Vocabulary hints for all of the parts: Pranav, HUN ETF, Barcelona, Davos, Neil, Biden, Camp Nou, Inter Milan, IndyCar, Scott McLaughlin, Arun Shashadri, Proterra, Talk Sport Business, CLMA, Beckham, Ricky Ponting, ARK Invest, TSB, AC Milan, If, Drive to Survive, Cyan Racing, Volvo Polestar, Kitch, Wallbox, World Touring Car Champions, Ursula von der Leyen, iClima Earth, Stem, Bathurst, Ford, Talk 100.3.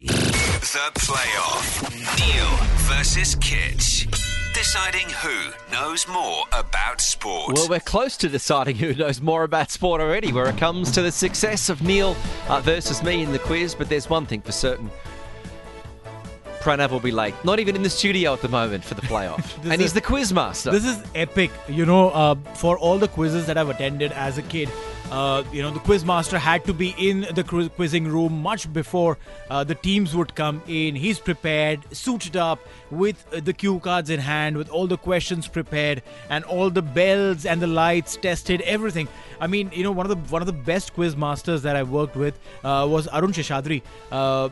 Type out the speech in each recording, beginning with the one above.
The playoff, Neil versus Kitch, deciding who knows more about sport. Well, we're close to deciding who knows more about sport already, where it comes to the success of Neil versus me in the quiz. But there's one thing for certain. Pranav will be late. Not even in the studio at the moment for the playoff. And he's the quiz master. This is epic. You know, for all the quizzes that I've attended as a kid, the quiz master had to be in the quizzing room much before the teams would come in. He's prepared, suited up, with the cue cards in hand, with all the questions prepared, and all the bells and the lights tested, everything. I mean, one of the best quiz masters that I worked with was Arun Shashadri,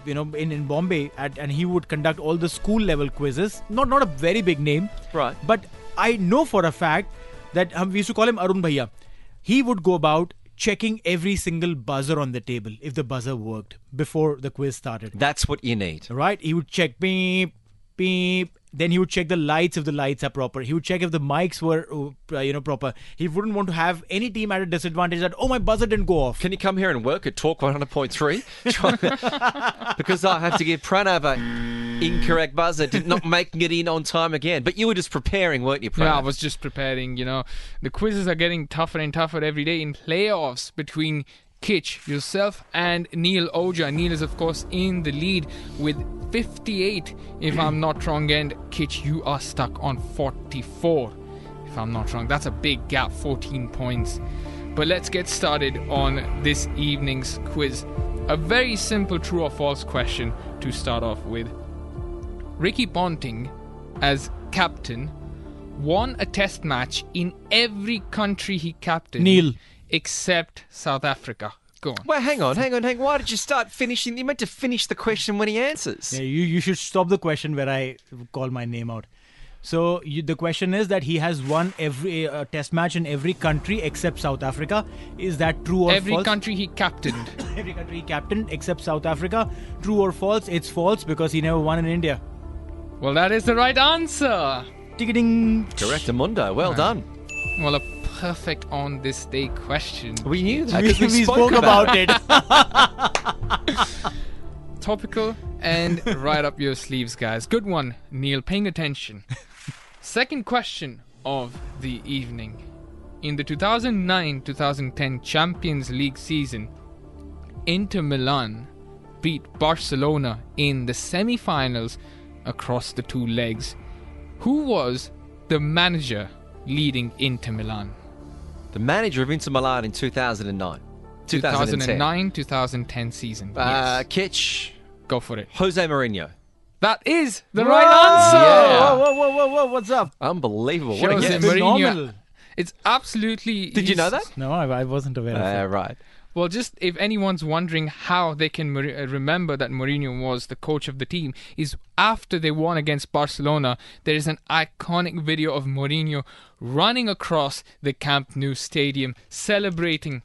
in Bombay, and he would conduct all the school level quizzes. Not a very big name, right? But I know for a fact that we used to call him Arun Bhaiya. He would go about checking every single buzzer on the table, if the buzzer worked, before the quiz started. That's what you need. Right? He would check beep, beep. Then he would check the lights, if the lights are proper. He would check if the mics were, proper. He wouldn't want to have any team at a disadvantage that, oh, my buzzer didn't go off. Can you come here and work at Talk 100.3? Because I have to give Pranav an incorrect buzzer, not making it in on time again. But you were just preparing, weren't you, Pranav? Yeah, I was just preparing, The quizzes are getting tougher and tougher every day in playoffs between Kitch, yourself, and Neil Oja. Neil is, of course, in the lead with 58, if I'm not wrong, and Kitch, you are stuck on 44, if I'm not wrong. That's a big gap, 14 points. But let's get started on this evening's quiz. A very simple true or false question to start off with. Ricky Ponting, as captain, won a test match in every country he captained. Neil. Except South Africa. Go on. Well, hang on. Why did you start finishing? You meant to finish the question when he answers. Yeah, you should stop the question where I call my name out. So the question is that he has won every test match in every country except South Africa. Is that true or false? Every country he captained. Every country he captained except South Africa. True or false? It's false because he never won in India. Well, that is the right answer. Ding-a-ding. Correctamundo. Well done. Well, a perfect on this day question. We knew that because we spoke about it. Topical and right up your sleeves, guys. Good one, Neil. Paying attention. Second question of the evening. In the 2009-2010 Champions League season, Inter Milan beat Barcelona in the semi-finals across the two legs. Who was the manager leading Inter Milan? The manager of Inter Milan in 2009-2010 season. Yes. Kitch. Go for it. Jose Mourinho. That is the right answer. Yeah. Whoa. What's up? Unbelievable. What Jose Mourinho. It's absolutely... Did you know that? No, I wasn't aware of that. Right. Well, just if anyone's wondering how they can remember that Mourinho was the coach of the team, is after they won against Barcelona, there is an iconic video of Mourinho running across the Camp Nou stadium, celebrating.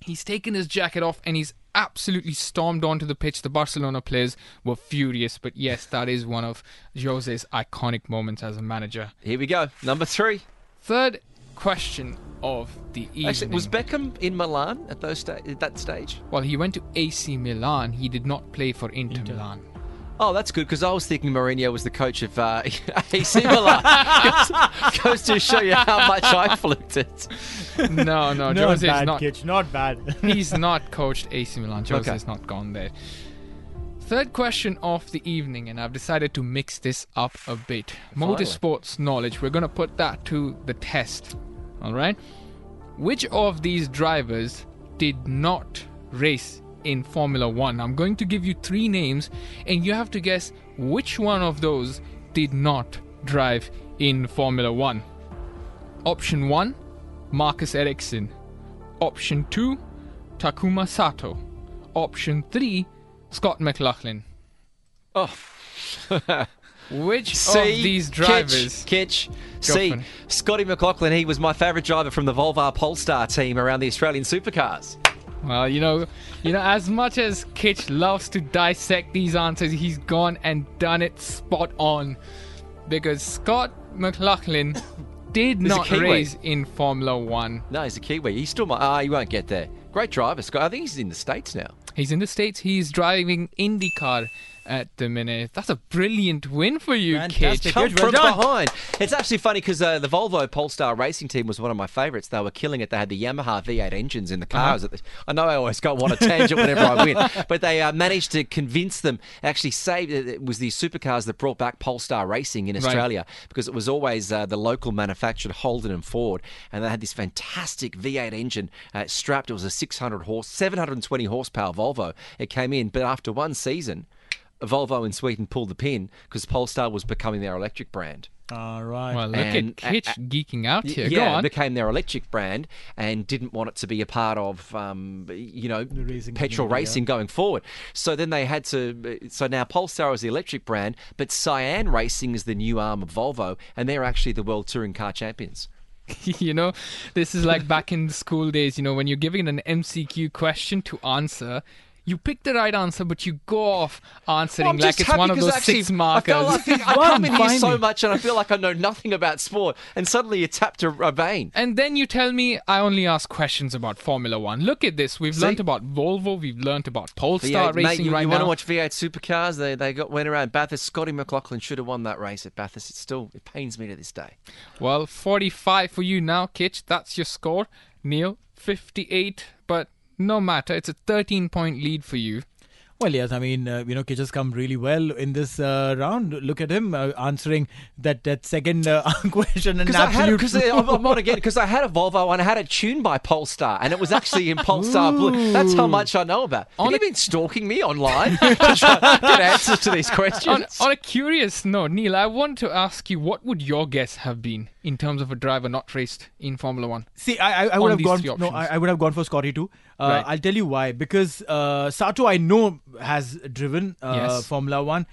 He's taken his jacket off and he's absolutely stormed onto the pitch. The Barcelona players were furious. But yes, that is one of Jose's iconic moments as a manager. Here we go. Number three. Third question of the evening. Actually, was Beckham in Milan at that stage? Well, he went to AC Milan. He did not play for Inter. Milan. Oh, that's good, because I was thinking Mourinho was the coach of AC Milan. Goes to show you how much I flipped it. No, Jose's not. Kitch, not bad. He's not coached AC Milan. Jose's not gone there. Third question of the evening, and I've decided to mix this up a bit. Finally. Motorsports knowledge. We're going to put that to the test. All right. Which of these drivers did not race in Formula 1? I'm going to give you three names, and you have to guess which one of those did not drive in Formula 1. Option 1, Marcus Ericsson. Option 2, Takuma Sato. Option 3, Scott McLaughlin. Oh. Which of these drivers? Kitch. Scotty McLaughlin. He was my favourite driver from the Volvo Polestar team around the Australian supercars. Well, you know, as much as Kitch loves to dissect these answers, he's gone and done it spot on. Because Scott McLaughlin did not race in Formula 1. No, he's a Kiwi. He still might. He won't get there. Great driver, Scott. I think he's in the States now. He's in the States. He's driving IndyCar at the minute. That's a brilliant win for you, Kitch. Come from behind. It's actually funny because the Volvo Polestar racing team was one of my favourites. They were killing it. They had the Yamaha V8 engines in the cars. Uh-huh. I know I always go on a tangent whenever I win, but they managed to convince them, actually saved it. It was the supercars that brought back Polestar racing in Australia, because it was always the local manufactured Holden and Ford, and they had this fantastic V8 engine strapped. It was a 720 horsepower Volvo. It came in, but after one season, Volvo in Sweden pulled the pin because Polestar was becoming their electric brand. All right. Well, look at Kitch geeking out here. Yeah, it became their electric brand and didn't want it to be a part of, petrol racing going forward. So then they had to. So now Polestar is the electric brand, but Cyan Racing is the new arm of Volvo, and they're actually the World Touring Car Champions. You know, this is like back in the school days. You know, when you're giving an MCQ question to answer, you pick the right answer, but you go off answering like it's one of those six markers. I come in here so much and I feel like I know nothing about sport, and suddenly you tap to a vein. And then you tell me I only ask questions about Formula 1. Look at this. We've learnt about Volvo. We've learnt about Polestar V8, racing mate, right now. You want to watch V8 supercars? They went around Bathurst. Scotty McLaughlin should have won that race at Bathurst. It pains me to this day. Well, 45 for you now, Kitch. That's your score. Neil, 58. But no matter, it's a 13-point lead for you. Well, yes, I mean, Kitch has come really well in this round. Look at him answering that second question. Because I'm on again, because I had a Volvo and I had it tuned by Polestar, and it was actually in Polestar Blue. That's how much I know about. Have you been stalking me online to try get answers to these questions? On a curious note, Neil, I want to ask you, what would your guess have been in terms of a driver not raced in Formula 1? See, I would have gone for Scotty too. Right. I'll tell you why. Because Sato, I know, has driven Formula 1.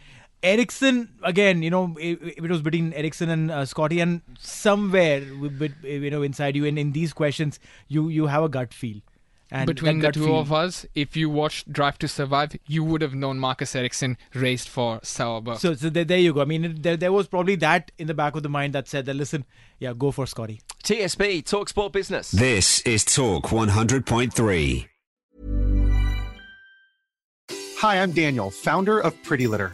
Ericsson, again, it was between Ericsson and Scotty, and somewhere inside you, and in these questions, you have a gut feel. And between the two of us, if you watched Drive to Survive, you would have known Marcus Ericsson raced for Sauber. So there you go. I mean, there was probably that in the back of the mind that said that, listen, yeah, go for Scotty. TSB, Talk Sport Business. This is Talk 100.3. Hi, I'm Daniel, founder of Pretty Litter.